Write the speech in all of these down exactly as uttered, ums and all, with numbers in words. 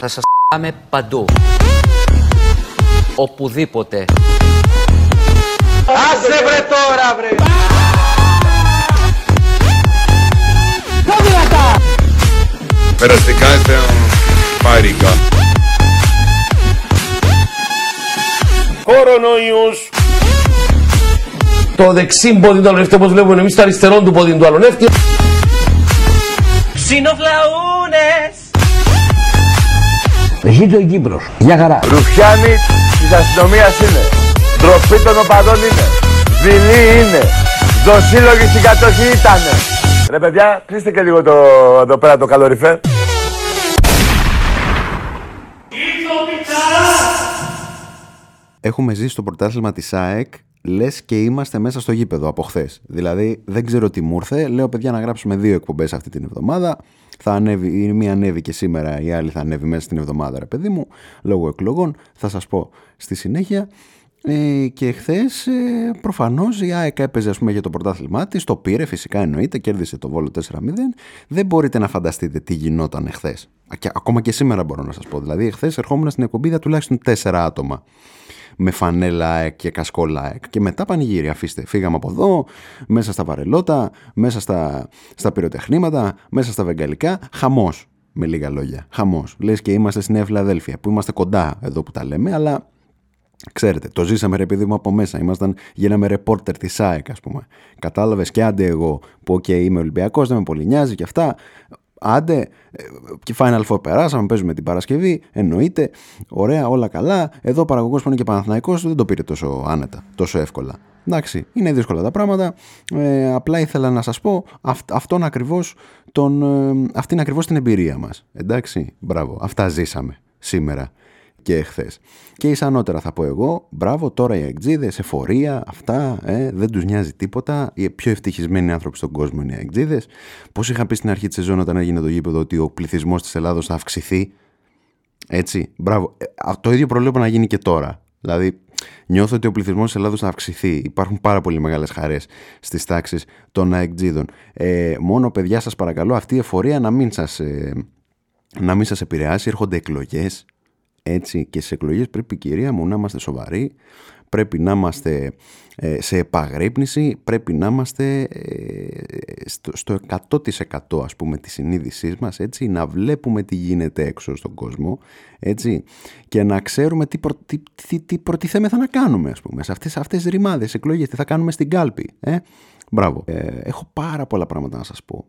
Θα σας πάμε παντού. Οπουδήποτε. Άσε βρε τώρα βρε. Πιο δυνατά. Περαστικά ήταν παρικά. Κορονοϊούς. Το δεξί πόδι του αλωνεύτη, όπως βλέπουμε εμείς, το αριστερό του πόδι του αλωνεύτη. Ξινοφλαούνες. Ζήτω η Κύπρος, για χαρά. Ρουφιάνοι της αστυνομίας είναι. Τροφή των οπαδών είναι. Δειλή είναι. Δοσύλλογοι στην κατοχή ήτανε. Ρε παιδιά, κλείστε και λίγο το, εδώ πέρα το καλοριφέ. Έχουμε ζήσει στο πρωτάθλημα της ΑΕΚ, λες και είμαστε μέσα στο γήπεδο από χθες. Δηλαδή, δεν ξέρω τι μου ήρθε. Λέω, παιδιά, να γράψουμε δύο εκπομπές αυτή την εβδομάδα. Θα ανέβει, η μία ανέβει και σήμερα, η άλλη θα ανέβει μέσα στην εβδομάδα, ρε παιδί μου, λόγω εκλογών. Θα σας πω στη συνέχεια. Ε, και χθες, ε, προφανώς, η ΑΕΚ έπαιζε, ας πούμε, για το πρωτάθλημά της. Το πήρε, φυσικά εννοείται, κέρδισε το Βόλο τέσσερα μηδέν. Δεν μπορείτε να φανταστείτε τι γινόταν χθες. Ακόμα και σήμερα μπορώ να σας πω. Δηλαδή, χθες ερχόμουν στην εκπομπή, είδα τουλάχιστον τέσσερα άτομα με φανέλα ΑΕΚ και κασκόλα ΑΕΚ. Και μετά πανηγύρι, αφήστε. Φύγαμε από εδώ, μέσα στα βαρελότα, μέσα στα, στα πυροτεχνήματα, μέσα στα βεγγαλικά. Χαμός, με λίγα λόγια. Χαμός. Λες και είμαστε στη Νέα Φιλαδέλφια, που είμαστε κοντά εδώ που τα λέμε, αλλά ξέρετε, το ζήσαμε, ρε παιδί μου, από μέσα. Ήμασταν, γίναμε ρεπόρτερ της ΑΕΚ, ας πούμε. Κατάλαβες, και άντε εγώ που, οκ, okay, είμαι Ολυμπιακός, δεν με πολύ νοιάζει και αυτά. Άντε, και Final Four περάσαμε, παίζουμε την Παρασκευή, εννοείται, ωραία, όλα καλά. Εδώ ο παραγωγός που είναι και Παναθηναϊκός δεν το πήρε τόσο άνετα, τόσο εύκολα. Εντάξει, είναι δύσκολα τα πράγματα, ε, απλά ήθελα να σας πω αυ, αυτόν ακριβώς τον, ε, αυτήν ακριβώς την εμπειρία μας. Εντάξει, μπράβο, αυτά ζήσαμε σήμερα και εχθές. Και εις ανώτερα θα πω εγώ, μπράβο, τώρα οι αεκτζίδες, εφορία, αυτά, ε, δεν τους νοιάζει τίποτα. Οι πιο ευτυχισμένοι άνθρωποι στον κόσμο είναι οι αεκτζίδες. Πώς είχα πει στην αρχή της σεζόν όταν έγινε το γήπεδο ότι ο πληθυσμός της Ελλάδος θα αυξηθεί. Έτσι, μπράβο. Ε, το ίδιο προβλέπω να γίνει και τώρα. Δηλαδή, νιώθω ότι ο πληθυσμός της Ελλάδος θα αυξηθεί. Υπάρχουν πάρα πολύ μεγάλες χαρές στις τάξεις των αεκτζίδων. Ε, μόνο, παιδιά, σας παρακαλώ, αυτή η εφορία να μην σας, ε, να μην σας επηρεάσει. Έρχονται εκλογές. Έτσι, και στις εκλογές πρέπει, κυρία μου, να είμαστε σοβαροί, πρέπει να είμαστε ε, σε επαγρύπνηση, πρέπει να είμαστε ε, στο, στο εκατό τοις εκατό, ας πούμε, της συνείδησής μας, έτσι, να βλέπουμε τι γίνεται έξω στον κόσμο, έτσι, και να ξέρουμε τι, προ, τι, τι, τι προτιθέμεθα να κάνουμε, ας πούμε, σε αυτές, σε αυτές τις ρημάδες εκλογές, τι θα κάνουμε στην κάλπη, ε? Μπράβο. Ε, έχω πάρα πολλά πράγματα να σας πω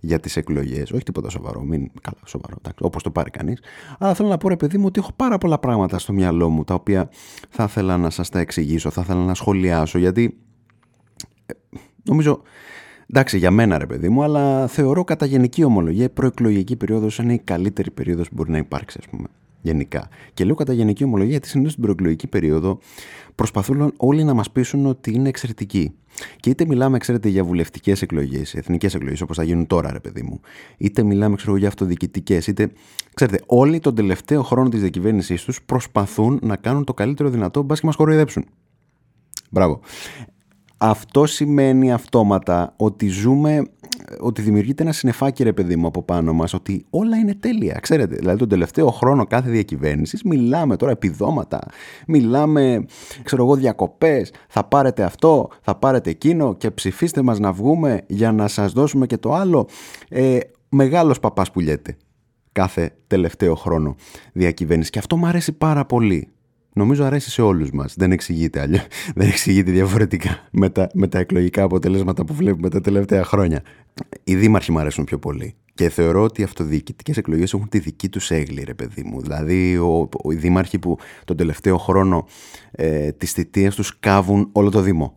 για τις εκλογές, όχι τίποτα σοβαρό, μην, καλά, σοβαρό, εντάξει, όπως το πάρει κανείς, αλλά θέλω να πω, ρε παιδί μου, ότι έχω πάρα πολλά πράγματα στο μυαλό μου τα οποία θα ήθελα να σας τα εξηγήσω, θα ήθελα να σχολιάσω, γιατί ε, νομίζω, εντάξει, για μένα, ρε παιδί μου, αλλά θεωρώ κατά γενική ομολογία η προεκλογική περίοδος είναι η καλύτερη περίοδος που μπορεί να υπάρξει, ας πούμε, γενικά. Και λέω κατά γενική ομολογία, γιατί συνήθως στην προεκλογική περίοδο προσπαθούν όλοι να μας πείσουν ότι είναι εξαιρετικοί. Και είτε μιλάμε, ξέρετε, για βουλευτικές εκλογές, εθνικές εκλογές, όπως θα γίνουν τώρα, ρε παιδί μου, είτε μιλάμε, ξέρω, για αυτοδιοικητικές, είτε. Ξέρετε, όλοι τον τελευταίο χρόνο της διακυβέρνησής τους προσπαθούν να κάνουν το καλύτερο δυνατό, μπας και μας κοροϊδέψουν. Μπράβο. Αυτό σημαίνει αυτόματα ότι ζούμε, ότι δημιουργείται ένα συννεφάκι, ρε παιδί μου, από πάνω μας, ότι όλα είναι τέλεια. Ξέρετε, δηλαδή τον τελευταίο χρόνο κάθε διακυβέρνησης μιλάμε τώρα επιδόματα, μιλάμε, ξέρω εγώ, διακοπές, θα πάρετε αυτό, θα πάρετε εκείνο και ψηφίστε μας να βγούμε για να σας δώσουμε και το άλλο. Ε, μεγάλος παπάς πουλιέται κάθε τελευταίο χρόνο διακυβέρνηση. Και αυτό μου αρέσει πάρα πολύ. Νομίζω αρέσει σε όλους μας. Δεν εξηγείται αλλιώς. Δεν εξηγείται διαφορετικά με τα, με τα εκλογικά αποτελέσματα που βλέπουμε τα τελευταία χρόνια. Οι δήμαρχοι μου αρέσουν πιο πολύ. Και θεωρώ ότι οι αυτοδιοικητικές εκλογές έχουν τη δική τους έγκλη, ρε παιδί μου. Δηλαδή, ο, ο, οι δήμαρχοι που τον τελευταίο χρόνο ε, της θητείας τους κάβουν όλο το Δήμο.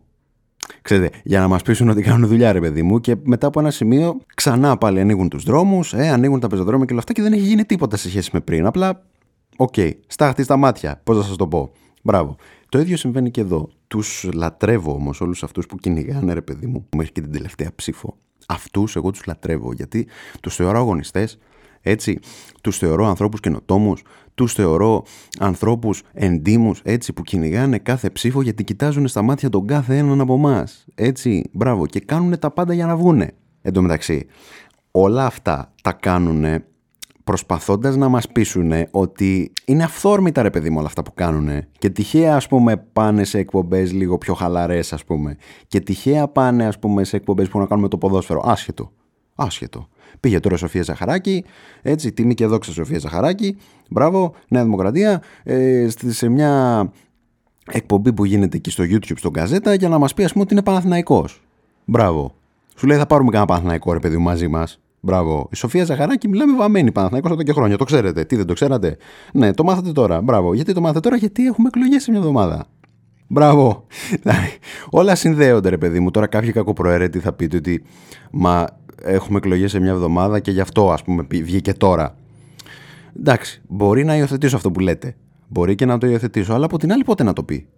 Ξέρετε, για να μας πείσουν ότι κάνουν δουλειά, ρε παιδί μου, και μετά από ένα σημείο ξανά πάλι ανοίγουν τους δρόμους, ε, ανοίγουν τα πεζοδρόμια και όλα αυτά και δεν έχει γίνει τίποτα σε σχέση με πριν. Απλά. Οκ, okay. Στάχτη στα μάτια, πώς να σας το πω. Μπράβο. Το ίδιο συμβαίνει και εδώ. Τους λατρεύω όμως όλους αυτούς που κυνηγάνε, ρε παιδί μου, μέχρι και την τελευταία ψήφο. Αυτούς εγώ τους λατρεύω, γιατί τους θεωρώ αγωνιστές, έτσι. Τους θεωρώ ανθρώπους καινοτόμους, τους θεωρώ ανθρώπους εντύμους, έτσι, που κυνηγάνε κάθε ψήφο γιατί κοιτάζουν στα μάτια τον κάθε έναν από εμάς. Έτσι, μπράβο, και κάνουν τα πάντα για να βγούνε. Εν τω μεταξύ, όλα αυτά τα κάνουν προσπαθώντας να μας πείσουν ότι είναι αυθόρμητα, ρε παιδί μου, όλα αυτά που κάνουν, και τυχαία, ας πούμε, πάνε σε εκπομπές λίγο πιο χαλαρές, ας πούμε, και τυχαία πάνε, ας πούμε, σε εκπομπές που έχουν να κάνουν με το ποδόσφαιρο. Άσχετο. Άσχετο. Πήγε τώρα Σοφία Ζαχαράκη, έτσι, τιμή και δόξα Σοφία Ζαχαράκη, μπράβο, Νέα Δημοκρατία, ε, σε μια εκπομπή που γίνεται εκεί στο YouTube, στον Καζέτα, για να μας πει, ας πούμε, ότι είναι Παναθηναϊκός. Μπράβο. Σου λέει, θα πάρουμε κανένα Παναθηναϊκό, ρε παιδί μου, μαζί μας. Μπράβο. Η Σοφία Ζαχαράκη, μιλάμε βαμμένη Παναθηναϊκός εδώ και χρόνια. Το ξέρετε. Τι δεν το ξέρατε? Ναι, το μάθατε τώρα. Μπράβο. Γιατί το μάθατε τώρα? Γιατί έχουμε εκλογές σε μια εβδομάδα. Μπράβο. Όλα συνδέονται, ρε παιδί μου. Τώρα κάποιοι κακοπροαίρετοι θα πείτε ότι μα έχουμε εκλογές σε μια εβδομάδα και γι' αυτό, ας πούμε, βγήκε τώρα. Εντάξει. Μπορεί να υιοθετήσω αυτό που λέτε. Μπορεί και να το υιοθετήσω, αλλά από την άλλη πότε να το πει?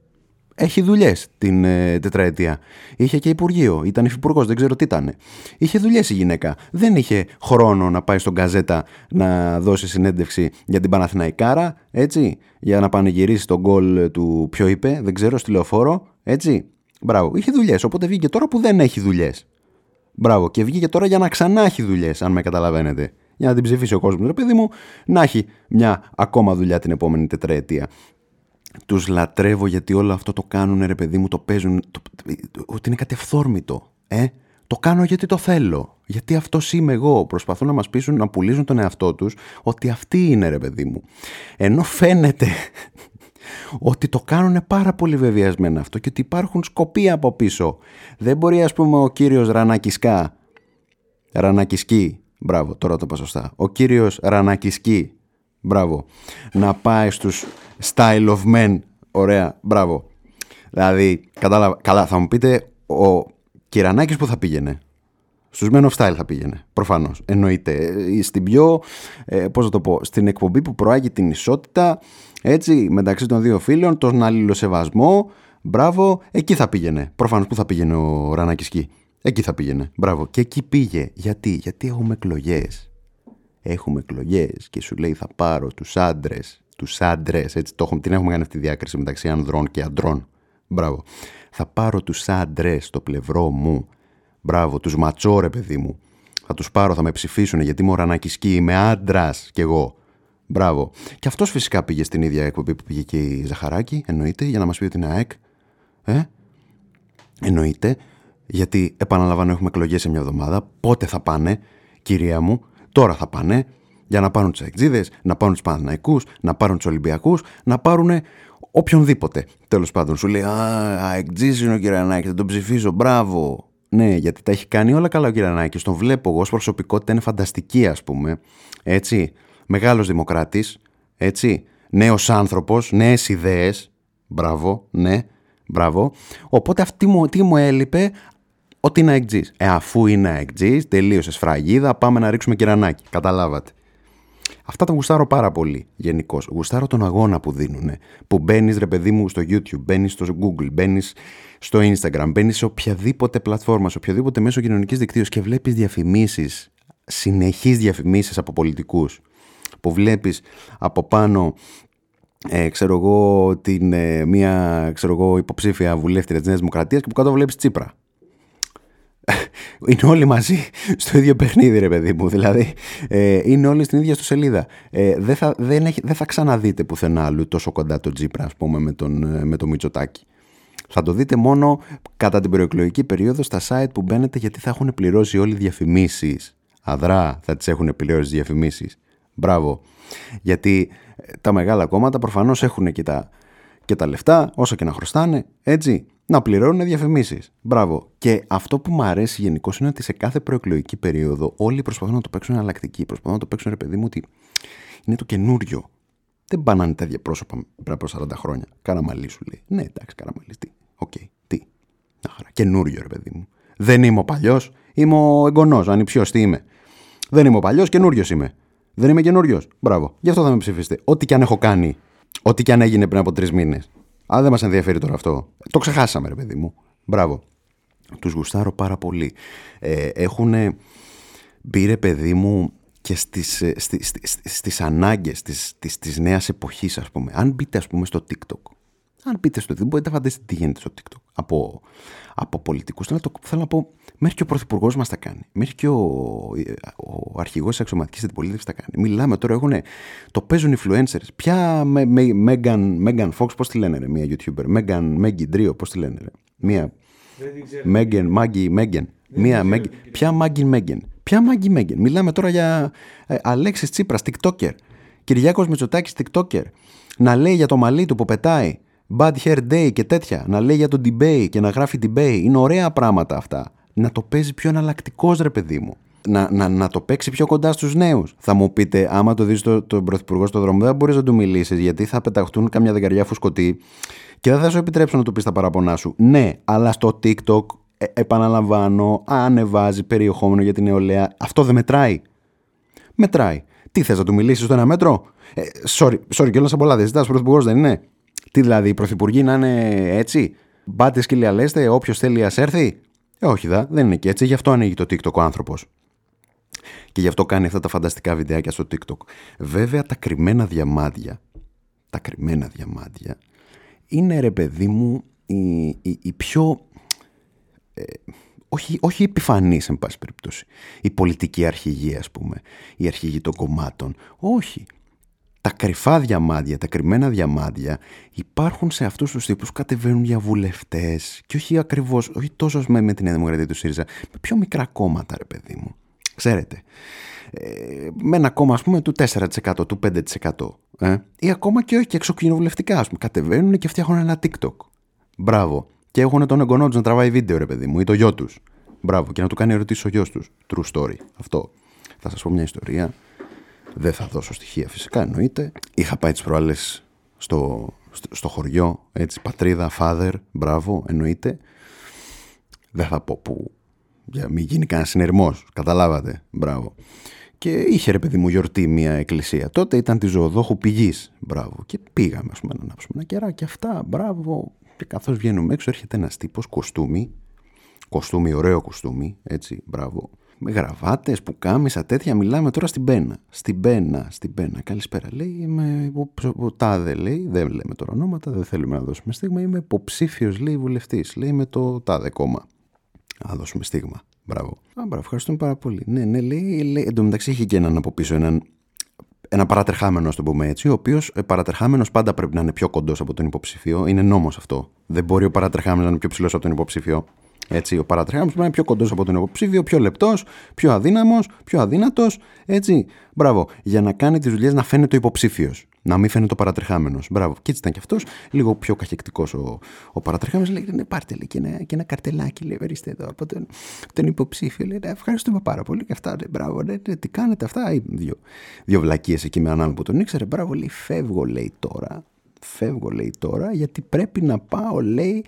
Έχει δουλειές την ε, τετραετία. Είχε και υπουργείο, ήταν υφυπουργός, δεν ξέρω τι ήταν. Είχε δουλειές η γυναίκα. Δεν είχε χρόνο να πάει στον Καζέτα να δώσει συνέντευξη για την Παναθηναϊκάρα, έτσι, για να πανηγυρίσει τον γκολ του, ποιο είπε, δεν ξέρω, στη Λεωφόρο, έτσι. Μπράβο, είχε δουλειές. Οπότε βγήκε τώρα που δεν έχει δουλειές. Μπράβο, και βγήκε τώρα για να ξανά έχει δουλειές, αν με καταλαβαίνετε. Για να την ψηφίσει ο κόσμος, ρε παιδί μου, να έχει μια ακόμα δουλειά την επόμενη τετραετία. Τους λατρεύω γιατί όλο αυτό το κάνουν, ρε παιδί μου, το παίζουν, το, ότι είναι κατευθόρμητο, ε. Το κάνω γιατί το θέλω, γιατί αυτός είμαι εγώ. Προσπαθούν να μας πείσουν, να πουλήσουν τον εαυτό τους, ότι αυτοί είναι, ρε παιδί μου. Ενώ φαίνεται ότι το κάνουν πάρα πολύ βεβαιασμένα αυτό και ότι υπάρχουν σκοποί από πίσω. Δεν μπορεί, ας πούμε, ο κύριος Ρανακισκά, Ρανακισκή, μπράβο, τώρα το είπα σωστά, ο κύριος Ρανακισκή, μπράβο, να πάει στους Style of Men. Ωραία, μπράβο. Δηλαδή, κατάλαβα. Καλά, θα μου πείτε, ο Κυρανάκης που θα πήγαινε? Στους Men of Style θα πήγαινε. Προφανώς. Εννοείται. Στην πιο, ε, πώς θα το πω, στην εκπομπή που προάγει την ισότητα, έτσι, μεταξύ των δύο φίλων, τον αλληλοσεβασμό. Μπράβο. Εκεί θα πήγαινε. Προφανώς. Πού θα πήγαινε ο Ρανάκης? Εκεί. Εκεί θα πήγαινε. Μπράβο. Και εκεί πήγε. Γιατί? Γιατί έχουμε εκλογές. Έχουμε εκλογές και σου λέει, θα πάρω τους άντρες. Τους άντρες, έτσι, το έχουμε, την έχουμε κάνει αυτή τη διάκριση μεταξύ ανδρών και αντρών. Μπράβο. Θα πάρω τους άντρες στο πλευρό μου. Μπράβο, τους ματσό, ρε παιδί μου. Θα τους πάρω, θα με ψηφίσουν γιατί είμαι ο Ρανακισκή, είμαι άντρας κι εγώ. Μπράβο. Και αυτός φυσικά πήγε στην ίδια εκπομπή που πήγε και η Ζαχαράκη, εννοείται, για να μας πει ότι είναι ΑΕΚ. Ε? Εννοείται. Γιατί, επαναλαμβάνω, έχουμε εκλογές σε μια εβδομάδα. Πότε θα πάνε, κυρία μου? Τώρα θα πάνε. Για να πάρουν τους αεξίδες, να πάρουν τους Παναθηναϊκούς, να πάρουν τους Ολυμπιακούς, να πάρουν οποιονδήποτε. Τέλος πάντων, σου λέει, α, αεξίδες είναι ο Κυρανάκης, θα τον ψηφίζω, μπράβο. Ναι, γιατί τα έχει κάνει όλα καλά ο Κυρανάκης. Τον βλέπω εγώ, ως προσωπικότητα είναι φανταστική, ας πούμε. Έτσι. Μεγάλος δημοκράτης. Έτσι. Νέος άνθρωπος, νέες ιδέες. Μπράβο, ναι, μπράβο. Οπότε αυτή μου, τι μου έλειπε? Ότι είναι αεξίδες. Ε, αφού είναι αεξίδες, τελείωσε σφραγίδα, πάμε να ρίξουμε Κυρανάκη. Καταλάβατε. Αυτά τα γουστάρω πάρα πολύ γενικώς. Γουστάρω τον αγώνα που δίνουνε. Που μπαίνεις, ρε παιδί μου, στο YouTube, μπαίνεις στο Google, μπαίνεις στο Instagram, μπαίνεις σε οποιαδήποτε πλατφόρμα, σε οποιοδήποτε μέσο κοινωνικής δικτύωσης και βλέπεις διαφημίσεις, συνεχείς διαφημίσεις από πολιτικούς. Που βλέπεις από πάνω, ε, ξέρω εγώ, την, ε, μία ξέρω εγώ, υποψήφια βουλεύτρια της Νέας Δημοκρατίας και που κάτω βλέπεις Τσίπρα. Είναι όλοι μαζί στο ίδιο παιχνίδι, ρε παιδί μου. Δηλαδή, ε, είναι όλοι στην ίδια στοσελίδα. Ε, δεν, θα, δεν, έχει, δεν θα ξαναδείτε πουθενά άλλου τόσο κοντά τον Τσίπρα, ας πούμε, με τον, με τον Μητσοτάκη. Θα το δείτε μόνο κατά την προεκλογική περίοδο στα site που μπαίνετε, γιατί θα έχουν πληρώσει όλοι διαφημίσεις. Αδρά, θα τις έχουν πληρώσει διαφημίσεις. Μπράβο. Γιατί τα μεγάλα κόμματα προφανώς έχουν και τα, και τα λεφτά, όσο και να χρωστάνε, έτσι. Να πληρώνουν διαφημίσεις. Μπράβο. Και αυτό που μου αρέσει γενικώς είναι ότι σε κάθε προεκλογική περίοδο όλοι προσπαθούν να το παίξουν εναλλακτική. Προσπαθούν να το παίξουν, ρε παιδί μου, ότι είναι το καινούριο. Δεν πάνε τα ίδια πρόσωπα πριν από σαράντα χρόνια. Καραμαλή σου λέει. Ναι, εντάξει, Καραμαλή. Τι. Οκ. Okay. Τι. Να χαρά. Καινούριο, ρε παιδί μου. Δεν είμαι ο παλιός. Είμαι ο εγγονός. Ανυψιός. Τι είμαι? Δεν είμαι ο παλιός. Καινούριος είμαι. Δεν είμαι καινούριος. Μπράβο. Γι' αυτό θα με ψηφίσετε. Ό,τι και αν έχω κάνει. Ό,τι και αν έγινε πριν από τρεις μήνες. Α, δεν μας ενδιαφέρει τώρα αυτό. Το ξεχάσαμε, ρε παιδί μου. Μπράβο. Τους γουστάρω πάρα πολύ. Ε, έχουν μπει, ρε παιδί μου, και στις, στις, στις, στις ανάγκες της, της, της νέας εποχής, ας πούμε. Αν μπείτε, ας πούμε, στο TikTok, αν μπείτε στο TikTok, δεν μπορείτε να φανταστείτε τι γίνεται στο TikTok από, από πολιτικούς. Θέλω, θέλω να πω, μέχρι και ο πρωθυπουργός μας τα κάνει, μέχρι και ο, ο αρχηγός της αξιωματικής αντιπολίτευσης τα κάνει. Μιλάμε τώρα, έχουν, το παίζουν influencers. Ποια Megan Fox, πώς τη λένε, ρε, μία YouTuber, Megan Maggie Dreo, πώς τη λένε, ρε, μία Megan, Maggie, Megan, μία Megan, ποια Maggie Megan. Ποια Μάγκη Μέγκεν. Μιλάμε τώρα για ε, Αλέξης Τσίπρας, TikToker. Κυριάκος Μητσοτάκης, TikToker. Να λέει για το μαλλί του που πετάει. Bad hair day και τέτοια. Να λέει για το debate και να γράφει debate. Είναι ωραία πράγματα αυτά. Να το παίζει πιο εναλλακτικός, ρε παιδί μου. Να, να, να το παίξει πιο κοντά στους νέους. Θα μου πείτε, άμα το δεις το, τον πρωθυπουργό στον δρόμο, δεν μπορείς να του μιλήσεις, γιατί θα πεταχτούν καμιά δεκαριά φουσκωτή και δεν θα σου επιτρέψουν να του πεις τα παραπονά σου. Ναι, αλλά στο TikTok. Ε, επαναλαμβάνω, ανεβάζει περιεχόμενο για την νεολαία. Αυτό δεν μετράει. Μετράει. Τι θες να του μιλήσεις στο ένα μέτρο? Ε, sorry, sorry κιόλας από όλα. Δεν ζητάς πρωθυπουργός, δεν είναι? Τι δηλαδή, οι πρωθυπουργοί να είναι έτσι? Μπάτε σκύλια λέστε, όποιος θέλει ας έρθει. Ε, όχι δα, δεν είναι και έτσι. Γι' αυτό ανοίγει το TikTok ο άνθρωπος. Και γι' αυτό κάνει αυτά τα φανταστικά βιντεάκια στο TikTok. Βέβαια, τα κρυμμένα διαμάντια. Τα κρυμμένα διαμάντια είναι, ρε παιδί μου, η, η, η πιο. Ε, όχι, όχι επιφανής, εν πάση περιπτώσει. Η πολιτική αρχηγή, ας πούμε, η αρχηγή των κομμάτων. Όχι. Τα κρυφά διαμάντια, τα κρυμμένα διαμάντια υπάρχουν σε αυτούς τους τύπους που κατεβαίνουν για βουλευτές και όχι ακριβώς, όχι τόσο με, με την Νέα Δημοκρατία του ΣΥΡΙΖΑ, με πιο μικρά κόμματα, ρε παιδί μου. Ξέρετε. Ε, με ένα κόμμα, ας πούμε, του τέσσερα τοις εκατό, του πέντε τοις εκατό. Ε? Ή ακόμα και όχι, και εξωκοινοβουλευτικά, ας πούμε. Κατεβαίνουν και φτιάχνουν ένα TikTok. Μπράβο. Και έχουν τον εγγονό τους να τραβάει βίντεο, ρε παιδί μου, ή το γιο τους. Μπράβο, και να του κάνει ερωτήσεις ο γιος τους. True story. Αυτό. Θα σας πω μια ιστορία. Δεν θα δώσω στοιχεία, φυσικά, εννοείται. Είχα πάει τις προάλλες στο, στο, στο χωριό, έτσι, πατρίδα, father, μπράβο, εννοείται. Δεν θα πω που. Για μην γίνει κανένα συνερμός, καταλάβατε. Μπράβο. Και είχε, ρε παιδί μου, γιορτή μια εκκλησία. Τότε ήταν τη Ζωοδόχου Πηγής. Μπράβο. Και πήγαμε, ας πούμε, να ανάψουμε ένα κεράκι. Αυτά, μπράβο. Και καθώς βγαίνουμε έξω, έρχεται ένας τύπος, κοστούμι, κοστούμι, ωραίο κοστούμι, έτσι, μπράβο, με γραβάτες, πουκάμισα, τέτοια. Μιλάμε τώρα στην πένα, στην πένα, στην πένα. Καλησπέρα, λέει, είμαι τάδε, λέει, δεν λέμε τώρα ονόματα, δεν θέλουμε να δώσουμε στίγμα. Είμαι υποψήφιος, λέει, βουλευτής, λέει, με το τάδε κόμμα. Να δώσουμε στίγμα, μπράβο. Άμπρα, ευχαριστούμε πάρα πολύ. Ναι, ναι, λέει, λέει. Εν τω μεταξύ έχει και έναν από πίσω, έναν. Ένα παρατερχάμενο, α το πούμε έτσι, ο οποίος παρατερχάμενος πάντα πρέπει να είναι πιο κοντός από τον υποψηφίο. Είναι νόμος αυτό. Δεν μπορεί ο παρατερχάμενος να είναι πιο ψηλός από τον υποψήφιο. Έτσι, ο παρατερχάμενος πρέπει να είναι πιο κοντός από τον υποψήφιο, πιο λεπτός, πιο αδύναμος, πιο αδύνατος. Έτσι, μπράβο. Για να κάνει τις δουλειές να φαίνεται ο υποψήφιος. Να μην φαίνεται ο παρατερχάμενος. Μπράβο. Και έτσι ήταν κι αυτός. Λίγο πιο καχεκτικός ο, ο παρατερχάμενος. Λέει: ναι, πάρτε, λέει, και, ένα, και ένα καρτελάκι, λέει, βερίστε εδώ από τον, τον υποψήφιο. Λέει: ευχαριστούμε πάρα πολύ. Και αυτά, λέει, μπράβο, λέει, τι κάνετε αυτά. Ή δύο, δύο βλακίες εκεί με έναν άλλο που τον ήξερε. Μπράβο, λέει: φεύγω, λέει, τώρα. Φεύγω, λέει, τώρα, γιατί πρέπει να πάω, λέει.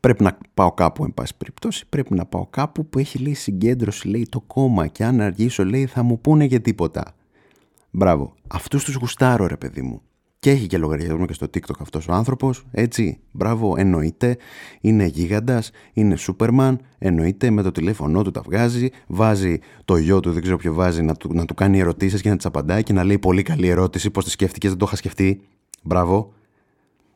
Πρέπει να πάω κάπου, εν πάση περιπτώσει. Πρέπει να πάω κάπου που έχει, λέει, συγκέντρωση, λέει, το κόμμα. Και αν αργήσω, λέει, θα μου πούνε για τίποτα. Μπράβο. Αυτούς τους γουστάρω, ρε παιδί μου. Και έχει και λογαριασμό και στο TikTok αυτός ο άνθρωπος. Έτσι. Μπράβο, εννοείται. Είναι γίγαντας. Είναι Σούπερμαν. Εννοείται. Με το τηλέφωνό του τα βγάζει. Βάζει το γιο του, δεν ξέρω ποιο βάζει, να του, να του κάνει ερωτήσεις και να τις απαντάει και να λέει: πολύ καλή ερώτηση. Πώς τη σκέφτηκες, δεν το είχα σκεφτεί. Μπράβο.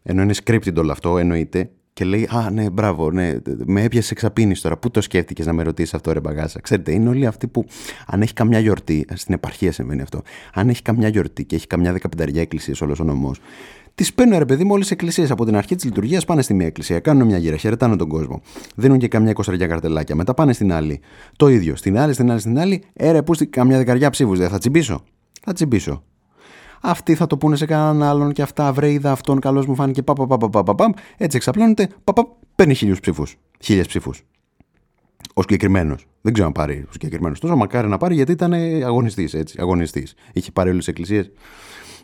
Ενώ είναι scripted όλο αυτό, εννοείται. Και λέει: α, ναι, μπράβο, ναι, με έπιασε εξαπίνηση τώρα. Πού το σκέφτηκες να με ρωτήσεις αυτό, ρε μπαγάσα? Ξέρετε, είναι όλοι αυτοί που, αν έχει καμιά γιορτή, στην επαρχία συμβαίνει αυτό, αν έχει καμιά γιορτή και έχει καμιά δεκαπενταριά εκκλησίες όλος ο νομός, τις παίρνουν, ρε παιδί μου, όλες τις εκκλησίες από την αρχή της λειτουργίας, πάνε στη μία εκκλησία, κάνουν μια γύρα, χαιρετάνε τον κόσμο, δίνουν και καμιά εικοσαριά καρτελάκια, μετά πάνε στην άλλη. Το ίδιο, στην άλλη, στην άλλη, στην άλλη, έρε πού καμιά δεκαριά ψήφους, δεν θα τσιμπήσω. Θα τσιμπήσω. Αυτοί θα το πούνε σε κανέναν άλλον και αυτά, βρε, είδα αυτόν, καλός μου φάνηκε, πα, πα, πα, πα, πα, πα, έτσι εξαπλώνεται, πα, πα, παίρνει χίλιους ψήφους, χίλιες ψήφους. Ο συγκεκριμένος. Δεν ξέρω αν πάρει ο συγκεκριμένος. Τόσο μακάρι να πάρει, γιατί ήταν αγωνιστής, έτσι, αγωνιστής. Είχε πάρει όλες τις εκκλησίες,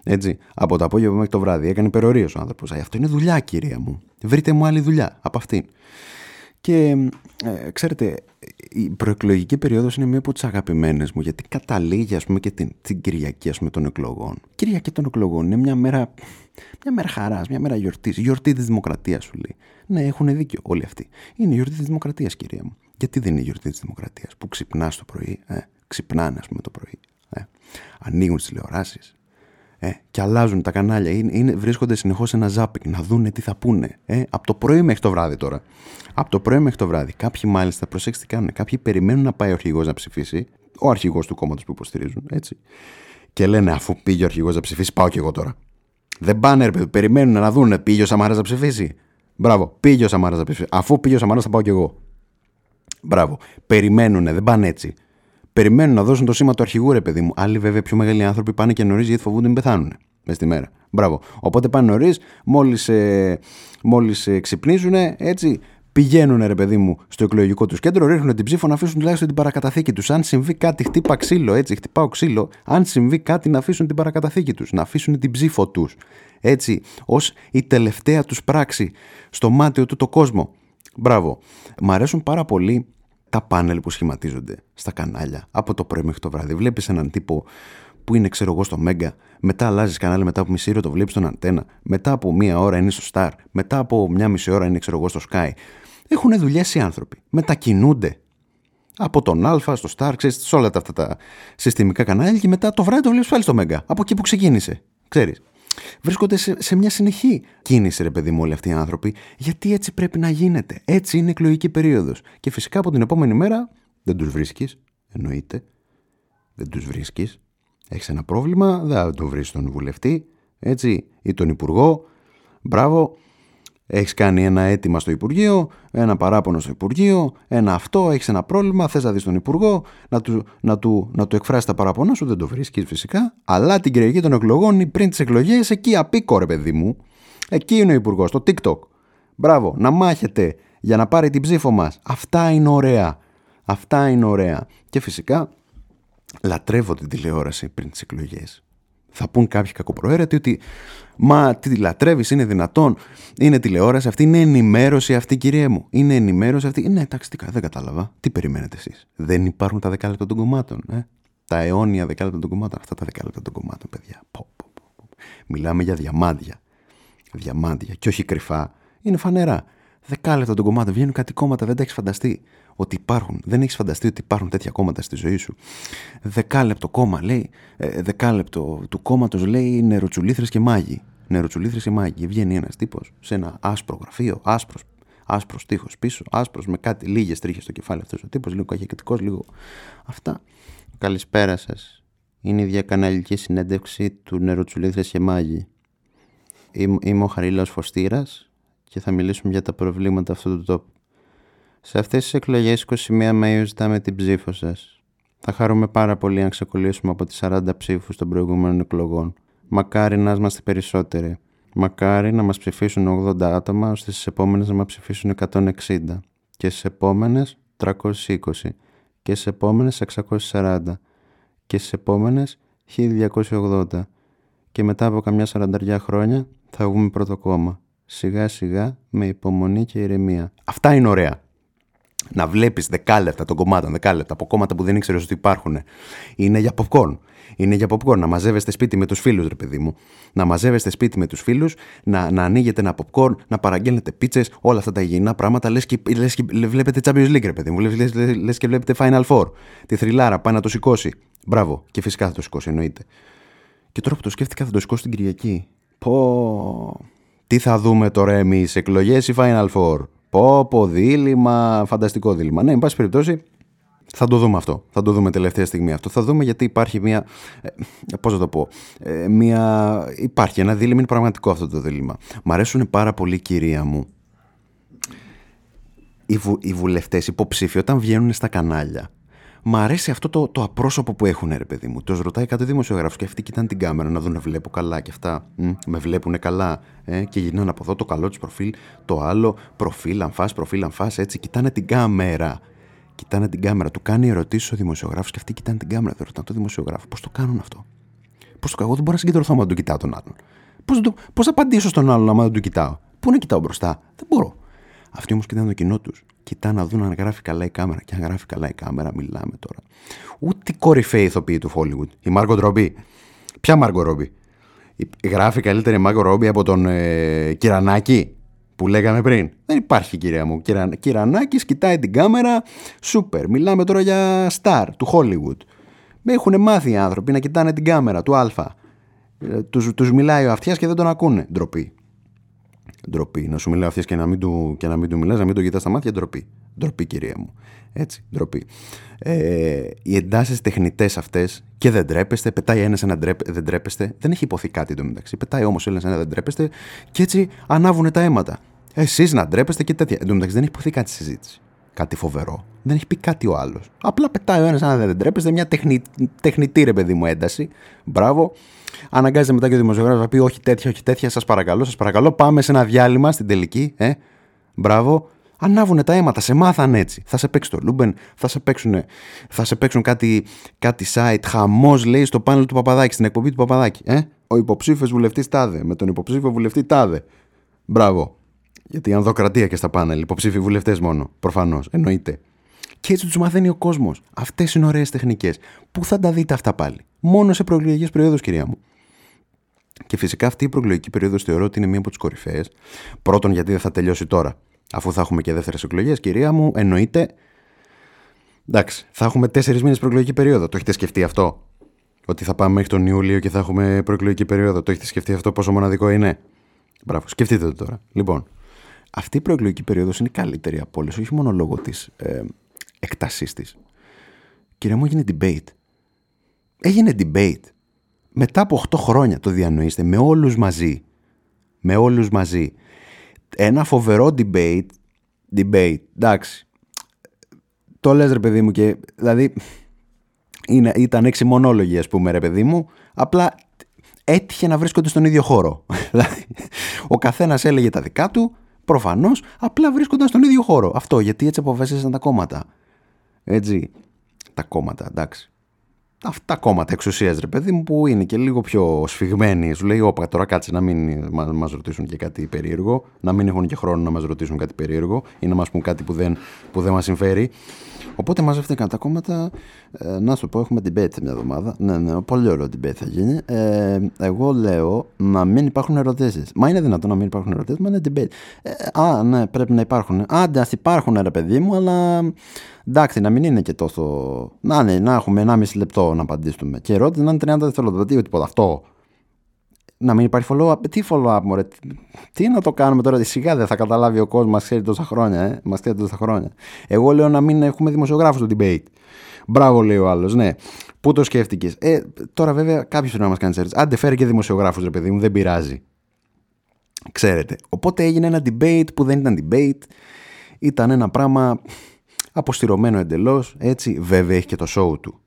έτσι, από το απόγευμα μέχρι το βράδυ. Έκανε υπερορίες ο άνθρωπος. Αυτό είναι δουλειά, κυρία μου. Βρείτε μου άλλη δουλειά από αυτήν. Και ε, ξέρετε, η προεκλογική περίοδος είναι μία από τις αγαπημένες μου, γιατί καταλήγει, ας πούμε, και την, την Κυριακή, ας πούμε, των εκλογών. Κυριακή των εκλογών είναι μια μέρα, μια μέρα χαράς, μια μέρα γιορτής. Γιορτή της Δημοκρατίας, σου λέει. Ναι, έχουν δίκιο όλοι αυτοί. Είναι η γιορτή της Δημοκρατίας, κυρία μου. Γιατί δεν είναι η γιορτή της Δημοκρατίας που ξυπνάς το πρωί, ε, ξυπνάνε, ας πούμε, το πρωί. Ε. Ανοίγουν τις τηλεοράσεις ε. και αλλάζουν τα κανάλια. Είναι, είναι, βρίσκονται συνεχώς σε ένα ζάπινγκ να δούνε τι θα πούνε. Ε. Από το πρωί μέχρι το βράδυ τώρα. Από το πρωί μέχρι το βράδυ. Κάποιοι μάλιστα, προσέξτε τι κάνουν. Κάποιοι περιμένουν να πάει ο αρχηγός να ψηφίσει. Ο αρχηγός του κόμματος που υποστηρίζουν. Έτσι. Και λένε, αφού πήγε ο αρχηγός να ψηφίσει, πάω κι εγώ τώρα. Δεν πάνε, ρε, περιμένουν να δούνε. Πήγε ο Σαμάρας να ψηφίσει. Μπράβο, πήγε ο Σαμάρας να ψηφίσει. Αφού πήγε ο Σαμάρας, θα πάω κι εγώ. Μπράβο. Περιμένουν, δεν πάνε έτσι. Περιμένουν να δώσουν το σήμα του αρχηγού, ρε παιδί μου. Άλλοι, βέβαια, πιο μεγάλοι άνθρωποι πάνε και νωρίς γιατί φοβούνται να πεθάνουν μες τη μέρα. Μπράβο. Οπότε πάνε νωρίς, μόλις, ε, μόλις ε, ξυπνίζουν, έτσι. Πηγαίνουν, ρε παιδί μου, στο εκλογικό του κέντρο, ρίχνουν την ψήφο να αφήσουν τουλάχιστον την παρακαταθήκη του. Αν συμβεί κάτι, χτύπα ξύλο, έτσι, χτυπάω ξύλο. Αν συμβεί κάτι, να αφήσουν την παρακαταθήκη του, να αφήσουν την ψήφο του. Έτσι, ως η τελευταία του πράξη στο μάτιο του το κόσμο. Μπράβο. Μ' αρέσουν πάρα πολύ τα πάνελ που σχηματίζονται στα κανάλια από το πρωί μέχρι το βράδυ. Βλέπεις έναν τύπο που είναι, ξέρω εγώ, στο Μέγκα, μετά αλλάζεις κανάλι, μετά από μισή ώρα το βλέπεις στον Αντένα, μετά από μία ώρα είναι στο Σταρ, μετά από μία μισή ώρα είναι, ξέρω εγώ, στο Sky. Έχουν δουλειές οι άνθρωποι. Μετακινούνται από τον Α στο Σταρ, ξέρεις, σε όλα τα, αυτά τα συστημικά κανάλια και μετά το βράδυ το βλέπεις πάλι στο Μέγκα. Από εκεί που ξεκίνησε, ξέρεις. Βρίσκονται σε, σε μια συνεχή κίνηση, ρε παιδί μου, όλοι αυτοί οι άνθρωποι, γιατί έτσι πρέπει να γίνεται. Έτσι είναι εκλογική περίοδος. Και φυσικά από την επόμενη μέρα δεν τους βρίσκεις. Εννοείται. Δεν τους βρίσκεις. Έχεις ένα πρόβλημα, δεν το βρεις τον βουλευτή, έτσι, ή τον υπουργό. Μπράβο. Έχεις κάνει ένα αίτημα στο Υπουργείο, ένα παράπονο στο Υπουργείο, ένα αυτό, έχεις ένα πρόβλημα, θες να δεις τον Υπουργό, να του, να του, να του εκφράσεις τα παραπονά σου, δεν το βρίσκεις φυσικά, αλλά την Κυριακή των εκλογών ή πριν τις εκλογές, εκεί απίκο, ρε παιδί μου, εκεί είναι ο Υπουργός, το TikTok. Μπράβο, να μάχεται για να πάρει την ψήφο μας. Αυτά είναι ωραία. Αυτά είναι ωραία. Και φυσικά λατρεύω την τηλεόραση πριν τις εκλογές. Θα πούν κάποιοι κακοπροαίρετοι ότι μα τι λατρεύεις, είναι δυνατόν, είναι τηλεόραση αυτή, είναι ενημέρωση αυτή, κυρία μου. Είναι ενημέρωση αυτή. Ναι, εντάξει, δεν κατάλαβα. Τι περιμένετε εσείς? Δεν υπάρχουν τα δεκάλεπτα των κομμάτων. Ε? Τα αιώνια δεκάλεπτα των κομμάτων. Αυτά τα δεκάλεπτα των κομμάτων, παιδιά. Πω, πω, πω. Μιλάμε για διαμάντια. Διαμάντια. Και όχι κρυφά. Είναι φανερά. Δεκάλεπτα των κομμάτων. Βγαίνουν κάτι κόμματα, δεν τα έχεις φανταστεί ότι υπάρχουν. Δεν έχεις φανταστεί ότι υπάρχουν τέτοια κόμματα στη ζωή σου. Δεκάλεπτο κόμμα, λέει. Ε, δεκάλεπτο του κόμματος, λέει, νεροτσουλήθρες και μάγοι. Νεροτσουλήθρες και μάγοι. Βγαίνει ένας τύπος σε ένα άσπρο γραφείο, άσπρος, άσπρος τείχος πίσω, άσπρος με κάτι, λίγες τρίχες στο κεφάλι αυτός ο τύπος, λίγο καχυκητικός, λίγο αυτά. Καλησπέρα σας. Είναι η διακαναλική συνέντευξη του Νεροτσουλήθρες και μάγοι. Είμαι ο Χαρίλαος Φωστήρας και θα μιλήσουμε για τα προβλήματα αυτού του τόπου. Σε αυτές τις εκλογές εικοστή πρώτη Μαΐου ζητάμε την ψήφο σας. Θα χαρούμε πάρα πολύ αν ξεκολλήσουμε από τις σαράντα ψήφους των προηγούμενων εκλογών. Μακάρι να είμαστε περισσότεροι. Μακάρι να μας ψηφίσουν ογδόντα άτομα, ώστε στις επόμενες να μας ψηφίσουν εκατόν εξήντα. Και στις επόμενες τριακόσια είκοσι. Και στις επόμενες εξακόσια σαράντα. Και στις επόμενες χίλια διακόσια ογδόντα. Και μετά από καμιά σαρανταριά χρόνια θα βγούμε πρώτο κόμμα. Σιγά σιγά, με υπομονή και ηρεμία. Αυτά είναι ωραία. Να βλέπεις δεκάλεπτα των κομμάτων, δεκάλεπτα από κόμματα που δεν ήξερες ότι υπάρχουν. Είναι για popcorn. Είναι για popcorn. Να μαζεύεστε σπίτι με τους φίλους, ρε παιδί μου. Να μαζεύεστε σπίτι με τους φίλους, να, να ανοίγετε ένα popcorn, να παραγγέλνετε πίτσες, όλα αυτά τα υγιεινά πράγματα. Λες και, λες και βλέπετε Champions League, ρε παιδί μου. Λες, λες, λες και βλέπετε Final Four. Τη θρυλάρα, πάει να το σηκώσει. Μπράβο. Και φυσικά θα το σηκώσει, εννοείται. Και τώρα που το σκέφτηκα, θα το σηκώσει την Κυριακή. Πω. Τι θα δούμε τώρα εμείς, εκλογές ή Final Four? Πόπο, δίλημα, φανταστικό δίλημα. Ναι, εν πάση περιπτώσει, θα το δούμε αυτό. Θα το δούμε τελευταία στιγμή αυτό. Θα δούμε γιατί υπάρχει μια. Ε, πώς θα το πω. Ε, μια, υπάρχει ένα δίλημα, είναι πραγματικό αυτό το δίλημα. Μ' αρέσουν πάρα πολύ, κυρία μου, οι, βου, οι βουλευτές υποψήφοι όταν βγαίνουν στα κανάλια. Μ' αρέσει αυτό το, το απρόσωπο που έχουν, ρε παιδί μου. Τους ρωτάει κάτι δημοσιογράφος και αυτοί κοιτάνε την κάμερα να δουν να βλέπω καλά και αυτά. Μ, με βλέπουνε καλά. Ε, και γυρνάνε από εδώ το καλό τους προφίλ, το άλλο προφίλ, αμφάς, προφίλ, αμφάς. Έτσι, κοιτάνε την κάμερα. Κοιτάνε την κάμερα. Του κάνει ερωτήσεις ο δημοσιογράφος και αυτοί κοιτάνε την κάμερα. Δεν ρωτάνε το δημοσιογράφο. Πώς το κάνουν αυτό? Πώς το κάνω? Εγώ δεν μπορώ να συγκεντρωθώ άμα τον κοιτάω τον άλλον. Πώς το, θα απαντήσω στον άλλον άμα δεν τον κοιτάω? Πού να κοιτάω μπροστά? Δεν μπορώ. Αυτοί όμως κοιτάνε το κοινό τους. Κοιτάνε να δουν αν γράφει καλά η κάμερα. Και αν γράφει καλά η κάμερα, μιλάμε τώρα. Ούτε κορυφαίοι ηθοποιοί του Hollywood. Η Μάργκοτ Ρόμπι. Ποια Μάργκοτ Ρόμπι? Γράφει καλύτερη η Μάργκοτ Ρόμπι από τον ε, Κυρανάκη που λέγαμε πριν? Δεν υπάρχει, κυρία μου. Κυρα, Κυρανάκης κοιτάει την κάμερα. Σούπερ. Μιλάμε τώρα για star του Hollywood. Έχουν μάθει οι άνθρωποι να κοιτάνε την κάμερα του Α. Τους, τους μιλάει ο αυτιάς και δεν τον ακούνε. Ντροπή. Ντροπή. Να σου μιλάει ο αυτιάς και να μην του, του μιλάς, να μην τον κοιτάς στα μάτια. Ντροπή. Ντροπή, κυρία μου. Έτσι. Ντροπή. Ε, οι εντάσεις τεχνητές αυτές και δεν τρέπεστε. Πετάει ένας ένα ντρέπε, δεν τρέπεστε. Δεν έχει υποθεί κάτι εντωμεταξύ. Πετάει όμως ένας ένα δεν τρέπεστε και έτσι ανάβουν τα αίματα. Εσείς να ντρέπεστε και τέτοια. Εντωμεταξύ δεν έχει υποθεί κάτι συζήτηση. Κάτι φοβερό. Δεν έχει πει κάτι ο άλλος. Απλά πετάει ο ένας ένα δεν τρέπεστε. Μια τεχνη, τεχνητή ρε παιδί μου ένταση. Μπράβο. Αναγκάζεται μετά και ο δημοσιογράφος να πει όχι τέτοια, όχι τέτοια. Σας παρακαλώ, σας παρακαλώ. Πάμε σε ένα διάλειμμα στην τελική. Ε. Μπράβο. Ανάβουνε τα αίματα, σε μάθαν έτσι. Θα σε παίξει το Λούμπεν, θα σε παίξουν, θα σε παίξουν κάτι, κάτι site. Χαμός λέει στο πάνελ του Παπαδάκη, στην εκπομπή του Παπαδάκη. Ε? Ο υποψήφιος βουλευτής τάδε, με τον υποψήφιο βουλευτή τάδε. Μπράβο. Γιατί η ανδοκρατία και στα πάνελ, υποψήφοι βουλευτές μόνο. Προφανώς, εννοείται. Και έτσι τους μαθαίνει ο κόσμος. Αυτές είναι ωραίες τεχνικές. Πού θα τα δείτε αυτά πάλι? Μόνο σε προεκλογικές περιόδους, κυρία μου. Και φυσικά αυτή η προεκλογική περίοδος θεωρώ ότι είναι μία από τις κορυφαίες. Πρώτον, γιατί δεν θα τελειώσει τώρα. Αφού θα έχουμε και δεύτερες εκλογές, κυρία μου, εννοείται. Εντάξει, θα έχουμε τέσσερις μήνες προεκλογική περίοδο. Το έχετε σκεφτεί αυτό? Ότι θα πάμε μέχρι τον Ιούλιο και θα έχουμε προεκλογική περίοδο. Το έχετε σκεφτεί αυτό πόσο μοναδικό είναι? Μπράβο, σκεφτείτε το τώρα. Λοιπόν, αυτή η προεκλογική περίοδος είναι καλύτερη από όλες, όχι μόνο λόγω της ε, εκτασής της. Κυρία μου, έγινε debate. Έγινε debate. Μετά από οκτώ χρόνια, το διανοείστε, με όλους μαζί. Με όλους μαζί. Ένα φοβερό debate, debate, εντάξει, το λες ρε παιδί μου και, δηλαδή, είναι, ήταν έξι μονόλογοι ας πούμε ρε παιδί μου, απλά έτυχε να βρίσκονται στον ίδιο χώρο. Δηλαδή, ο καθένας έλεγε τα δικά του, προφανώς, απλά βρίσκονταν στον ίδιο χώρο. Αυτό, γιατί έτσι αποφάσισαν τα κόμματα. Έτσι, τα κόμματα, εντάξει. Αυτά κόμματα εξουσίας ρε παιδί μου που είναι και λίγο πιο σφιγμένοι. Σου λέει όπα τώρα κάτσε να μην μας ρωτήσουν και κάτι περίεργο. Να μην έχουν και χρόνο να μας ρωτήσουν κάτι περίεργο ή να μας πούν κάτι που δεν, που δεν μας συμφέρει. Οπότε μαζεύτηκαν τα κόμματα. ε, Να σου πω, έχουμε debate μια εβδομάδα. Ναι, ναι, πολύ ωραίο debate θα γίνει. ε, Εγώ λέω να μην υπάρχουν ερωτήσεις. Μα είναι δυνατόν να μην υπάρχουν ερωτήσεις? Μα είναι debate. ε, Α, ναι, πρέπει να υπάρχουν. Άντε ας υπάρχουν ρε παιδί μου, αλλά εντάξει, να μην είναι και τόσο. Να, ναι, να έχουμε ενάμιση λεπτό να απαντήσουμε. Και ερώτηση να είναι τριάντα δευτερόλεπτα. Τι, τίποτα. Αυτό. Να μην υπάρχει follow-up. Τι follow-up, μωρέ. Τι να το κάνουμε τώρα. Σιγά δεν θα καταλάβει ο κόσμος. Μας ξέρει τόσα χρόνια. Ε? Μας ξέρει τόσα χρόνια. Εγώ λέω να μην έχουμε δημοσιογράφους στο debate. Μπράβο, λέει ο άλλος. Ναι. Πού το σκέφτηκες? Ε, τώρα βέβαια κάποιος πρέπει να μας κάνει ερώτηση. Άντε, φέρει και δημοσιογράφους, ρε παιδί μου. Δεν πειράζει. Ξέρετε. Οπότε έγινε ένα debate που δεν ήταν debate. Ήταν ένα πράγμα αποστηρωμένο εντελώς. Έτσι, βέβαια έχει και το show του.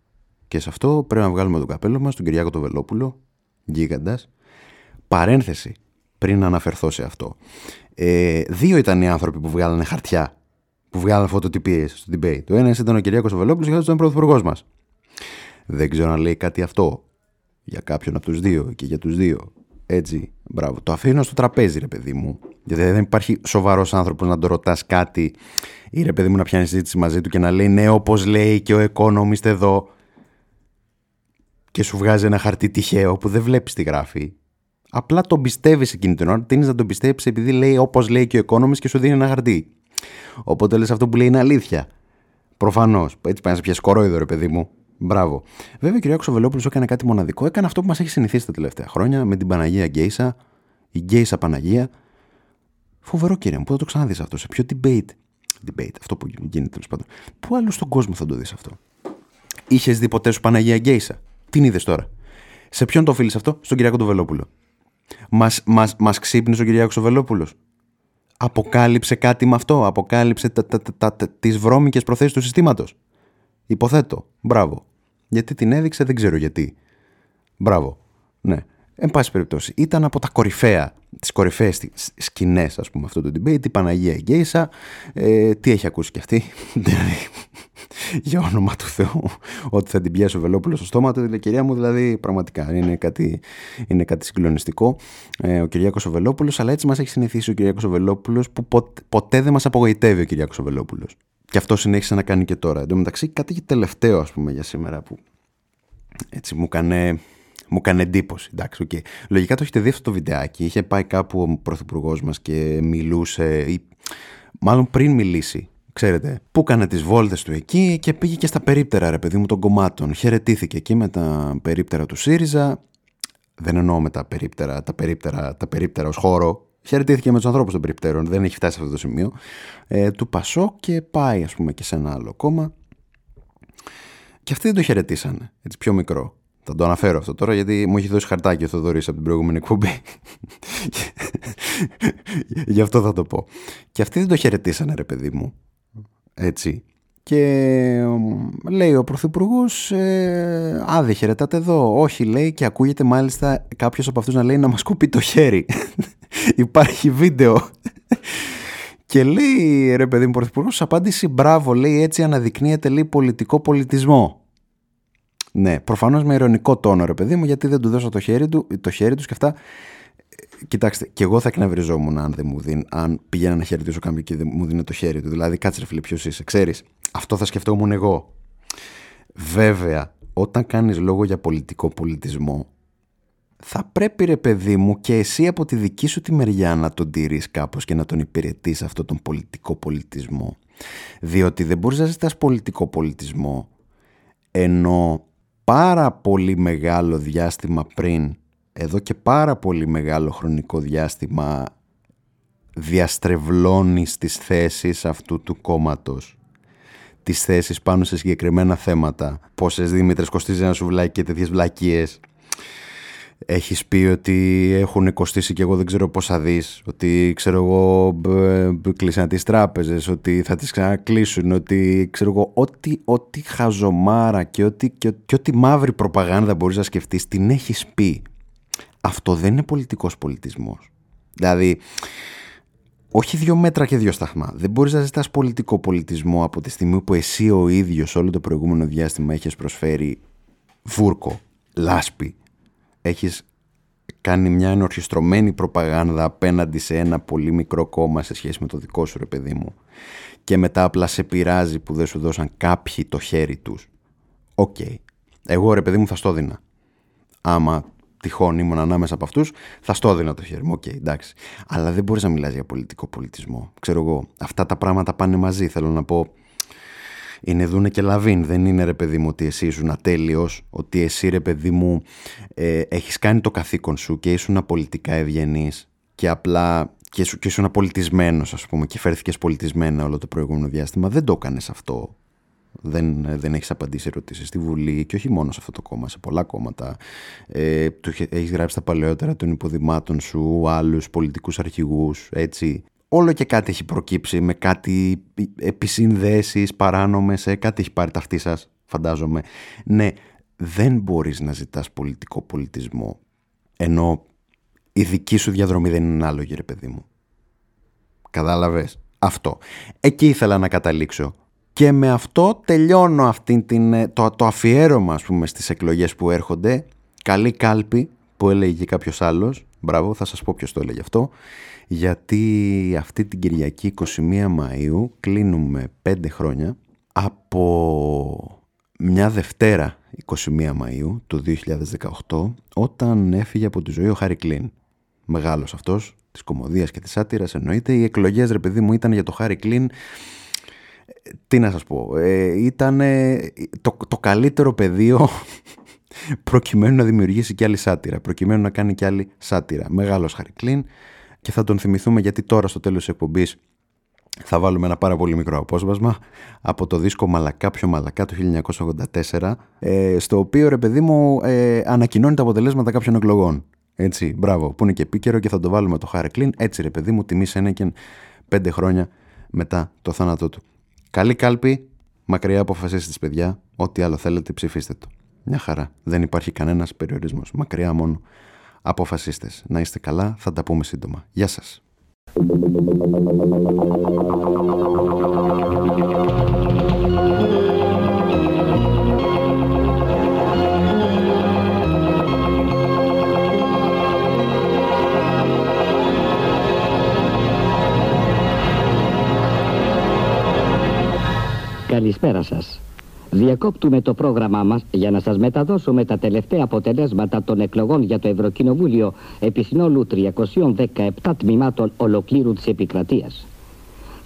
Και σε αυτό πρέπει να βγάλουμε το καπέλο μας, τον Κυριάκο τον Βελόπουλο, γίγαντας. Παρένθεση, πριν να αναφερθώ σε αυτό. Ε, δύο ήταν οι άνθρωποι που βγάλανε χαρτιά, που βγάλανε φωτοτυπίες στο debate. Το ένα ήταν ο Κυριάκος ο Βελόπουλος και ο άλλος ήταν ο πρωθυπουργός μας. Δεν ξέρω αν λέει κάτι αυτό για κάποιον από τους δύο και για τους δύο. Έτσι, μπράβο. Το αφήνω στο τραπέζι, ρε παιδί μου. Γιατί δεν υπάρχει σοβαρός άνθρωπος να τον ρωτάς κάτι ή ρε παιδί μου να πιάνει συζήτηση μαζί του και να λέει ναι, όπως λέει και ο Economist εδώ. Και σου βγάζει ένα χαρτί τυχαίο που δεν βλέπεις τι γράφει. Απλά τον πιστεύεις εκείνη την ώρα, τείνεις να τον πιστέψεις επειδή λέει όπως λέει και ο Economist και σου δίνει ένα χαρτί. Οπότε λες αυτό που λέει είναι αλήθεια. Προφανώς. Έτσι πάει να σε πιάσει κορόιδο, ρε παιδί μου. Μπράβο. Βέβαια, ο Κυριάκος ο Βελόπουλος έκανε κάτι μοναδικό. Έκανε αυτό που μας έχει συνηθίσει τα τελευταία χρόνια με την Παναγία Γκέισα. Η Γκέισα Παναγία. Φοβερό, κύριε μου, πού θα το ξαναδείς αυτό? Σε ποιο debate? Debate, αυτό που γίνεται τέλος πάντων. Πού άλλο στον κόσμο θα το δεις αυτό? Είχες δει ποτέ σου Παναγία Γκέισα? Την είδες τώρα? Σε ποιον το οφείλεις αυτό? Στον Κυριάκο τον Βελόπουλο. Μας, μας, μας ξύπνησε ο Κυριάκος ο Βελόπουλος. Αποκάλυψε κάτι με αυτό. Αποκάλυψε τα, τα, τα, τα, τα, τις βρώμικες προθέσεις του συστήματος. Υποθέτω. Μπράβο. Γιατί την έδειξε, δεν ξέρω γιατί. Μπράβο. Ναι. Εν πάση περιπτώσει, ήταν από τα κορυφαία, τις κορυφαίες σκηνές, ας πούμε, αυτό το debate. Η Παναγία Γκέισα. Ε, τι έχει ακούσει κι αυτή? Δηλαδή, για όνομα του Θεού, ότι θα την πιάσει ο Βελόπουλος στο στόμα του. Δηλαδή, κυρία μου, δηλαδή, πραγματικά είναι κάτι, είναι κάτι συγκλονιστικό. Ε, ο Κυριάκος ο Βελόπουλος, αλλά έτσι μας έχει συνηθίσει ο Κυριάκος ο Βελόπουλος, που ποτέ, ποτέ δεν μας απογοητεύει ο Κυριάκος ο Βελόπουλος. Και αυτό συνέχισε να κάνει και τώρα. Εν τω μεταξύ, κάτι τελευταίο, ας πούμε, για σήμερα που έτσι μου έκανε. Μου κάνει εντύπωση, εντάξει, okay. Λογικά το έχετε δει αυτό το βιντεάκι. Είχε πάει κάπου ο πρωθυπουργός μας και μιλούσε, ή μάλλον πριν μιλήσει, ξέρετε, που έκανε τις βόλτες του εκεί και πήγε και στα περίπτερα, ρε παιδί μου, των κομμάτων. Χαιρετήθηκε εκεί με τα περίπτερα του ΣΥΡΙΖΑ. Δεν εννοώ με τα περίπτερα, τα περίπτερα, τα περίπτερα ως χώρο. Χαιρετήθηκε με τους ανθρώπους των περιπτέρων, δεν έχει φτάσει σε αυτό το σημείο. Ε, του Πασό και πάει, ας πούμε, και σε ένα άλλο κόμμα. Και αυτοί δεν το χαιρετήσανε. Έτσι, πιο μικρό. Θα το αναφέρω αυτό τώρα γιατί μου έχει δώσει χαρτάκι ο Θοδωρής από την προηγούμενη εκπομπή. Γι' αυτό θα το πω. Και αυτοί δεν το χαιρετήσανε, ρε παιδί μου. Έτσι. Και λέει ο Πρωθυπουργός, ε, α, δεν χαιρετάτε εδώ. Όχι, λέει, και ακούγεται μάλιστα κάποιος από αυτούς να λέει να μας κούπει το χέρι. Υπάρχει βίντεο. Και λέει, ρε παιδί μου, ο Πρωθυπουργός, απάντηση, μπράβο, λέει, έτσι αναδεικνύεται, λέει, πολιτικό πολιτισμό. Ναι, προφανώς με ειρωνικό τόνο, ρε παιδί μου, γιατί δεν του δώσα το χέρι του, το χέρι τους και αυτά. Κοιτάξτε, και εγώ θα εκνευριζόμουν αν δεν μου δίνει, αν πηγαίνω να χαιρετήσω κάποιον και δεν μου δίνει το χέρι του. Δηλαδή, κάτσε, ρε φίλε, ποιος είσαι, ξέρεις. Αυτό θα σκεφτόμουν εγώ. Βέβαια, όταν κάνεις λόγο για πολιτικό πολιτισμό, θα πρέπει, ρε παιδί μου, και εσύ από τη δική σου τη μεριά να τον τηρείς κάπως και να τον υπηρετείς αυτόν τον πολιτικό πολιτισμό. Διότι δεν μπορείς να ζητάς πολιτικό πολιτισμό ενώ πάρα πολύ μεγάλο διάστημα πριν, εδώ και πάρα πολύ μεγάλο χρονικό διάστημα, διαστρεβλώνεις τις θέσεις αυτού του κόμματος, τις θέσεις πάνω σε συγκεκριμένα θέματα. Πόσες Δήμητρες κοστίζει ένα σουβλάκι και τέτοιες βλακίες. Έχεις πει ότι έχουν κοστίσει και εγώ δεν ξέρω πόσα δεις, ότι ξέρω εγώ κλείσαν τις τράπεζες, ότι θα τις ξανακλείσουν, ότι ξέρω εγώ ό,τι, ό,τι χαζομάρα και ό,τι, και, και ό,τι μαύρη προπαγάνδα μπορείς να σκεφτείς την έχεις πει. Αυτό δεν είναι πολιτικός πολιτισμός. Δηλαδή, όχι δύο μέτρα και δύο σταθμά. Δεν μπορείς να ζητάς πολιτικό πολιτισμό από τη στιγμή που εσύ ο ίδιος όλο το προηγούμενο διάστημα έχεις προσφέρει βούρκο, λάσπη. Έχεις κάνει μια ενορχιστρωμένη προπαγάνδα απέναντι σε ένα πολύ μικρό κόμμα σε σχέση με το δικό σου, ρε παιδί μου. Και μετά απλά σε πειράζει που δεν σου δώσαν κάποιοι το χέρι τους. Οκ. Okay. Εγώ, ρε παιδί μου, θα στο δίνα. Άμα τυχόν ήμουν ανάμεσα από αυτούς, θα στο δίνα το χέρι μου. Οκ, okay, εντάξει. Αλλά δεν μπορείς να μιλάς για πολιτικό πολιτισμό. Ξέρω εγώ. Αυτά τα πράγματα πάνε μαζί. Θέλω να πω. Είναι Δούνε και Λαβίν, δεν είναι, ρε παιδί μου, ότι εσύ ήσουν ατέλειος, ότι εσύ, ρε παιδί μου, ε, έχεις κάνει το καθήκον σου και ήσουν πολιτικά ευγενής και απλά και, και ήσουν πολιτισμένος, ας πούμε, και φέρθηκες πολιτισμένα όλο το προηγούμενο διάστημα. Δεν το έκανες αυτό. Δεν, δεν έχεις απαντήσει ερωτήσεις στη Βουλή και όχι μόνο σε αυτό το κόμμα, σε πολλά κόμματα. Ε, του, έχεις γράψει τα παλαιότερα των υποδημάτων σου, άλλους πολιτικούς αρχηγούς, έτσι. Όλο και κάτι έχει προκύψει με κάτι επισυνδέσεις παράνομες, ε, κάτι έχει πάρει ταυτή σας, φαντάζομαι. Ναι, δεν μπορείς να ζητάς πολιτικό πολιτισμό, ενώ η δική σου διαδρομή δεν είναι ανάλογη, ρε παιδί μου. Κατάλαβες αυτό. Εκεί ήθελα να καταλήξω. Και με αυτό τελειώνω αυτή την, το, το αφιέρωμα, ας πούμε, στις εκλογές που έρχονται. Καλή κάλπη, που έλεγε κάποιος άλλος. Μπράβο, θα σας πω ποιος το έλεγε αυτό. Γιατί αυτή την Κυριακή εικοστή πρώτη Μαΐου κλείνουμε πέντε χρόνια από μια Δευτέρα εικοστή πρώτη Μαΐου του δύο χιλιάδες δεκαοκτώ, όταν έφυγε από τη ζωή ο Χάρι Κλίν. Μεγάλος αυτός, της κωμωδίας και της σάτυρας, εννοείται. Οι εκλογές, ρε παιδί μου, ήταν για το Χάρι Κλίν. Τι να σας πω, ε, ήταν το, το καλύτερο πεδίο προκειμένου να δημιουργήσει κι άλλη σάτυρα, προκειμένου να κάνει κι άλλη σάτυρα. Μεγάλος Χάρι Κλίν. Και θα τον θυμηθούμε γιατί τώρα στο τέλος της εκπομπής θα βάλουμε ένα πάρα πολύ μικρό απόσπασμα από το δίσκο Μαλακά πιο Μαλακά του χίλια εννιακόσια ογδόντα τέσσερα, ε, στο οποίο, ρε παιδί μου, ε, ανακοινώνει τα αποτελέσματα κάποιων εκλογών. Έτσι, μπράβο, που είναι και επίκαιρο και θα το βάλουμε το Χάρι Κλίν. Έτσι, ρε παιδί μου, τιμή Σένεκεν πέντε χρόνια μετά το θάνατό του. Καλή κάλπη, μακριά από φασίστες, παιδιά. Ό,τι άλλο θέλετε, ψηφίστε το. Μια χαρά. Δεν υπάρχει κανένας περιορισμός. Μακριά μόνο από φασίστες. Να είστε καλά, θα τα πούμε σύντομα. Γεια σας. Καλησπέρα σας. Διακόπτουμε το πρόγραμμά μας για να σας μεταδώσουμε τα τελευταία αποτελέσματα των εκλογών για το Ευρωκοινοβούλιο επί συνόλου τριακοσίων δεκαεπτά τμήματων ολοκλήρου της επικρατείας.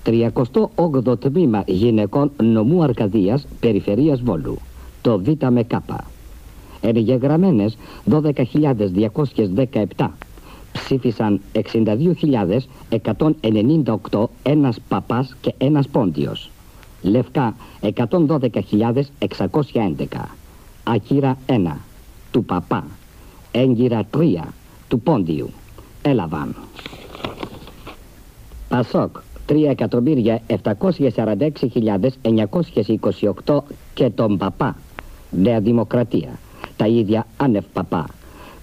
τριακοστό όγδοο τμήμα γυναικών νομού Αρκαδίας, περιφερείας Βόλου, το Β με Κ. Εγγεγραμμένες δώδεκα χιλιάδες διακόσιες δεκαεπτά. Ψήφισαν εξήντα δύο χιλιάδες εκατόν ενενήντα οκτώ, ένας παπάς και ένας πόντιος. Λευκά εκατόν δώδεκα χιλιάδες εξακόσια έντεκα. Ακύρα ένα, του παπά. Έγκυρα τρία, του πόντιου. Έλαβαν. Πασόκ τρία εκατομμύρια επτακόσιες σαράντα έξι χιλιάδες εννιακόσιες είκοσι οκτώ και τον παπά. Νέα Δημοκρατία, τα ίδια άνευ παπά.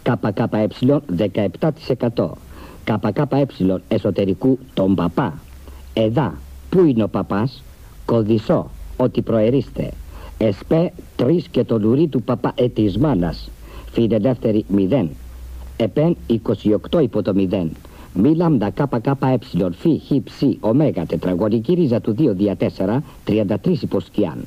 ΚΚΕ δεκαεπτά τοις εκατό. ΚΚΕ εσωτερικού τον παπά. ΕΔΑ, πού είναι ο παπάς? Κωδισό, ότι προερίστε. ΕΣΠΕ τρεις και το λουρί του παπά ετής μάνας. Φιλελεύθερη μηδέν. ΕΠΕΝ είκοσι οκτώ υπό το μηδέν. Μη λάμδα ΚΚΕ φι χι ψι ωμέγα τετραγωνική ρίζα του δύο δια τέσσερα, τριάντα τρεις υποσκιάν.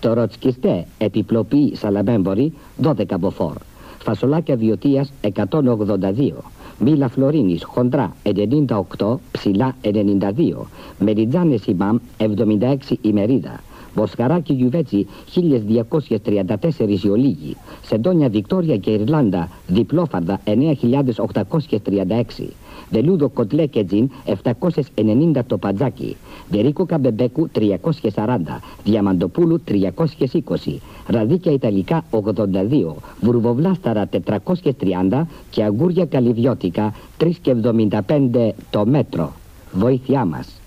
Το ροτσκιστέ επιπλοποιεί σαλαμέμπορη δώδεκα μποφόρ. Φασολάκια Βιωτίας εκατόν ογδόντα δύο. Μήλα Φλωρίνης χοντρά ενενήντα οκτώ, ψηλά ενενήντα δύο. Μεριτζάνες Ιμπάμ εβδομήντα έξι ημερίδα. Βοσχαράκι Γιουβέτσι χίλια διακόσια τριάντα τέσσερα Ιολίγη. Σεντόνια Βικτόρια και Ιρλάνδα διπλόφαρδα εννέα χιλιάδες οκτακόσια τριάντα έξι. Βελούδο Κοτλέκετζιν επτακόσια ενενήντα το Πατζάκι. Βερίκο Καμπεμπέκου τριακόσια σαράντα. Διαμαντοπούλου τριακόσια είκοσι. Ραδίκια Ιταλικά ογδόντα δύο. Βουρβοβλάσταρα τετρακόσια τριάντα και αγγούρια Καλυβιώτικα τρία εβδομήντα πέντε το μέτρο. Βοήθειά μας.